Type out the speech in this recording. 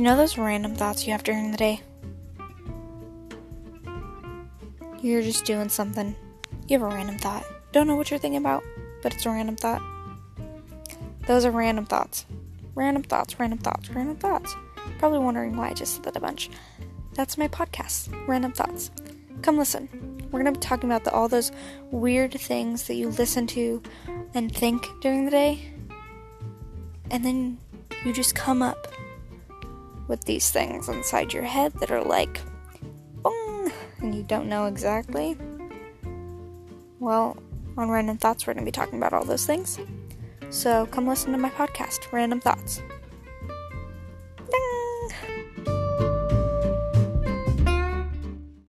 You know those random thoughts you have during the day? You're just doing something. You have a random thought. Don't know what you're thinking about, but it's a random thought. Those are random thoughts. Random thoughts, random thoughts, random thoughts. Probably wondering why I just said that a bunch. That's my podcast, Random Thoughts. Come listen. We're going to be talking about all those weird things that you listen to and think during the day. And then you just come up with these things inside your head that are like, boom, and you don't know exactly. Well, on Random Thoughts, we're going to be talking about all those things. So come listen to my podcast, Random Thoughts.